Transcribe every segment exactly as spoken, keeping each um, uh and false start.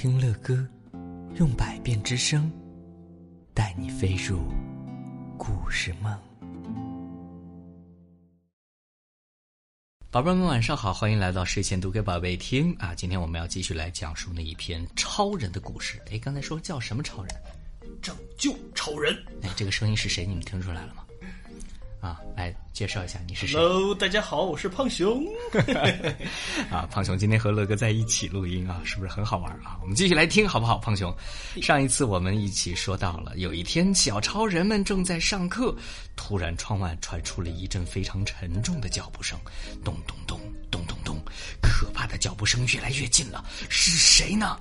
听乐歌，用百变之声带你飞入故事梦。宝贝们晚上好，欢迎来到睡前读给宝贝听啊！今天我们要继续来讲述那一篇超人的故事。哎，刚才说叫什么超人？拯救超人。哎，这个声音是谁？你们听出来了吗？啊，来介绍一下你是谁。 Hello， 大家好，我是胖熊。啊，胖熊今天和乐哥在一起录音啊，是不是很好玩啊？我们继续来听好不好？胖熊，上一次我们一起说到了，有一天小超人们正在上课，突然窗外传出了一阵非常沉重的脚步声，咚咚咚咚咚咚，可怕的脚步声越来越近了，是谁呢？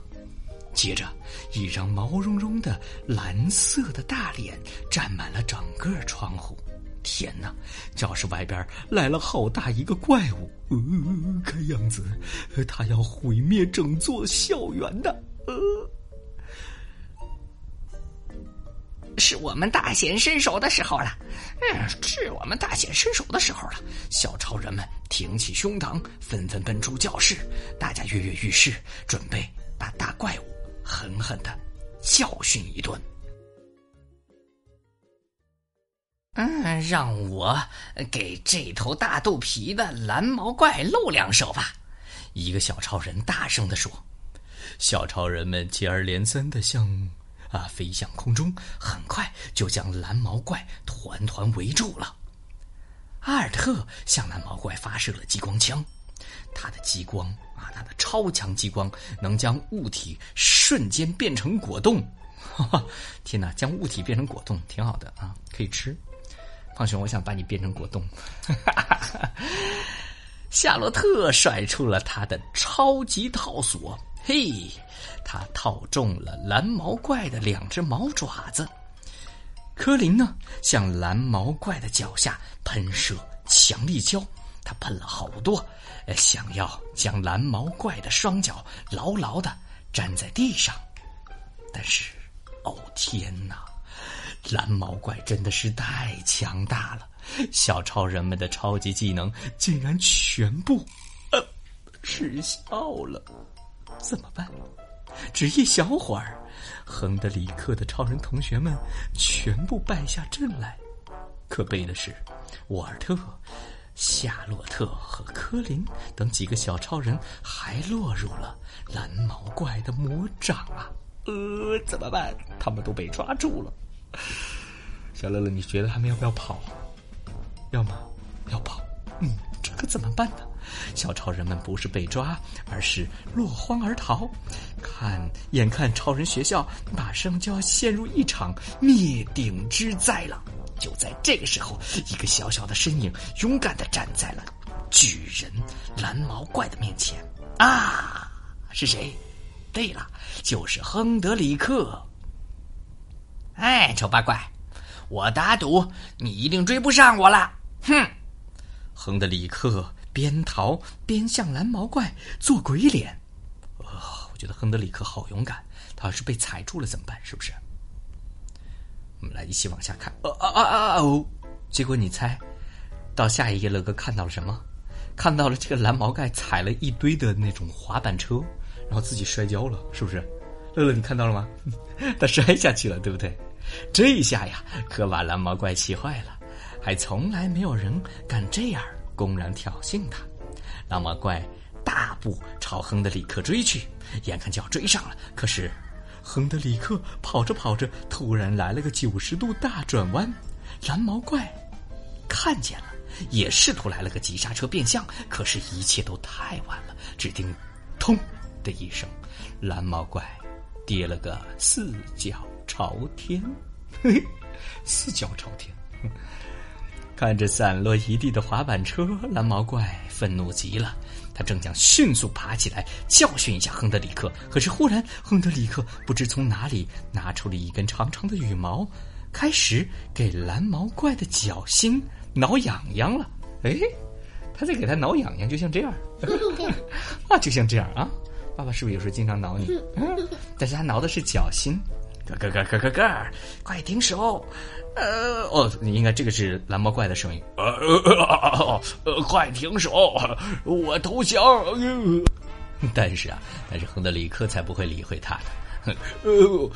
接着，一张毛茸茸的蓝色的大脸占满了整个窗户。天哪！教室外边来了好大一个怪物，呃，看样子他要毁灭整座校园的。呃，是我们大显身手的时候了，嗯，是我们大显身手的时候了。小超人们挺起胸膛，纷纷奔出教室，大家跃跃欲试，准备把大怪物狠狠的教训一顿。嗯，让我给这头大肚皮的蓝毛怪露两手吧！一个小超人大声地说。小超人们接二连三地向啊飞向空中，很快就将蓝毛怪团团围住了。阿尔特向蓝毛怪发射了激光枪，他的激光啊，他的超强激光能将物体瞬间变成果冻。天哪，将物体变成果冻，挺好的啊，可以吃。胖熊，我想把你变成果冻。夏洛特甩出了他的超级套索，嘿，他套中了蓝毛怪的两只毛爪子。科林呢，向蓝毛怪的脚下喷射强力胶，他喷了好多，想要将蓝毛怪的双脚牢牢地粘在地上。但是哦天哪，蓝毛怪真的是太强大了，小超人们的超级技能竟然全部呃失效了。怎么办？只一小会儿，亨德里克的超人同学们全部败下阵来。可悲的是，沃尔特、夏洛特和科林等几个小超人还落入了蓝毛怪的魔掌啊。呃，怎么办？他们都被抓住了。小乐乐，你觉得他们要不要跑？要吗？要跑。嗯，这可怎么办呢？小超人们不是被抓，而是落荒而逃。看，眼看超人学校马上就要陷入一场灭顶之灾了。就在这个时候，一个小小的身影勇敢地站在了巨人蓝毛怪的面前。啊，是谁？对了，就是亨德里克。哎，丑八怪，我打赌你一定追不上我了！哼！亨德里克边逃边向蓝毛怪做鬼脸。哦，我觉得亨德里克好勇敢，他要是被踩住了怎么办？是不是？我们来一起往下看。哦哦哦哦哦！结果你猜到下一页，乐哥看到了什么？看到了这个蓝毛怪踩了一堆的那种滑板车。然后自己摔跤了，是不是？乐乐，你看到了吗？他摔下去了，对不对？这一下呀，可把蓝毛怪气坏了，还从来没有人敢这样公然挑衅他。蓝毛怪大步朝亨德里克追去，眼看就要追上了，可是亨德里克跑着跑着，突然来了个九十度大转弯，蓝毛怪看见了，也试图来了个急刹车变向，可是一切都太晚了，只听“通”的一声，蓝毛怪跌了个四脚朝天。四脚朝天。看着散落一地的滑板车，蓝毛怪愤怒极了，他正想迅速爬起来教训一下亨德里克，可是忽然亨德里克不知从哪里拿出了一根长长的羽毛，开始给蓝毛怪的脚心挠痒痒了。哎，他在给他挠痒痒，就像这样。啊，就像这样啊。爸爸是不是有时候经常挠你？嗯，但是他挠的是脚心。咯咯咯咯咯咯，快停手！呃，哦，你应该这个是蓝毛怪的声音。呃呃呃呃，快停手！我投降！但是啊，但是亨德里克才不会理会他的。呃，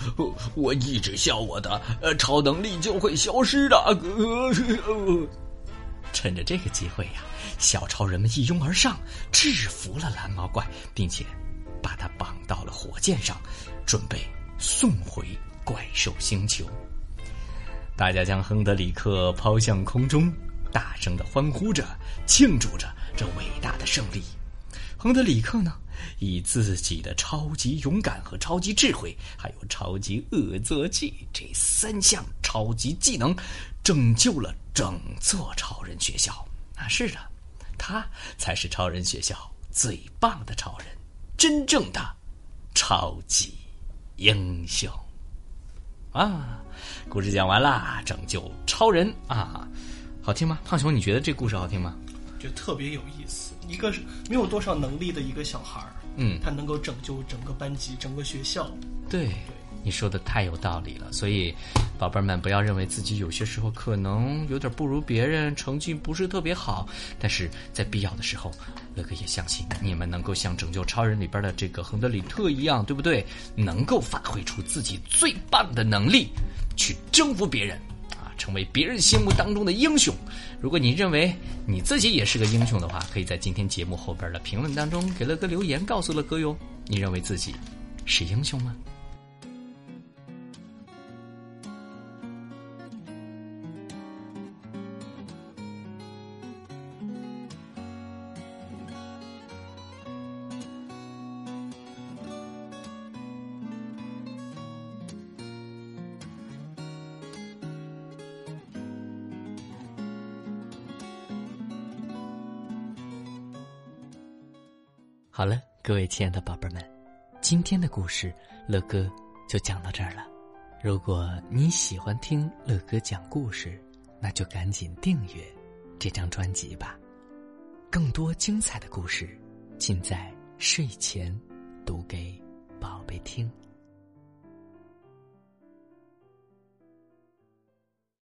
我一直笑我的，呃，超能力就会消失的。呃呃、趁着这个机会呀、啊，小超人们一拥而上，制服了蓝毛怪，并且把他绑到了火箭上，准备送回怪兽星球。大家将亨德里克抛向空中，大声地欢呼着，庆祝着这伟大的胜利。亨德里克呢，以自己的超级勇敢和超级智慧，还有超级恶作剧这三项超级技能，拯救了整座超人学校。啊，是的，他才是超人学校最棒的超人，真正的超级英雄。啊，故事讲完啦，拯救超人啊，好听吗？胖熊，你觉得这故事好听吗？就特别有意思，一个没有多少能力的一个小孩，嗯，他能够拯救整个班级、整个学校。对，对你说的太有道理了。所以，宝贝们不要认为自己有些时候可能有点不如别人，成绩不是特别好，但是在必要的时候，乐哥也相信你们能够像《拯救超人》里边的这个亨德里特一样，对不对？能够发挥出自己最棒的能力，去征服别人。成为别人心目当中的英雄。如果你认为你自己也是个英雄的话，可以在今天节目后边的评论当中给乐哥留言，告诉乐哥哟，你认为自己是英雄吗？好了，各位亲爱的宝贝们，今天的故事乐哥就讲到这儿了。如果你喜欢听乐哥讲故事，那就赶紧订阅这张专辑吧。更多精彩的故事，尽在睡前读给宝贝听。